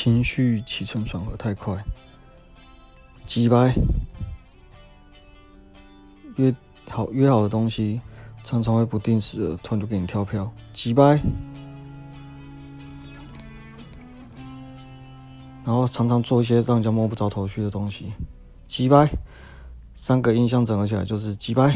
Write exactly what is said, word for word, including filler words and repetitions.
情绪起承转合太快，几掰。约好约好的东西，常常会不定时的突然就给你跳票，几掰。然后常常做一些让人家摸不着头绪的东西，几掰。三个印象整合起来就是几掰。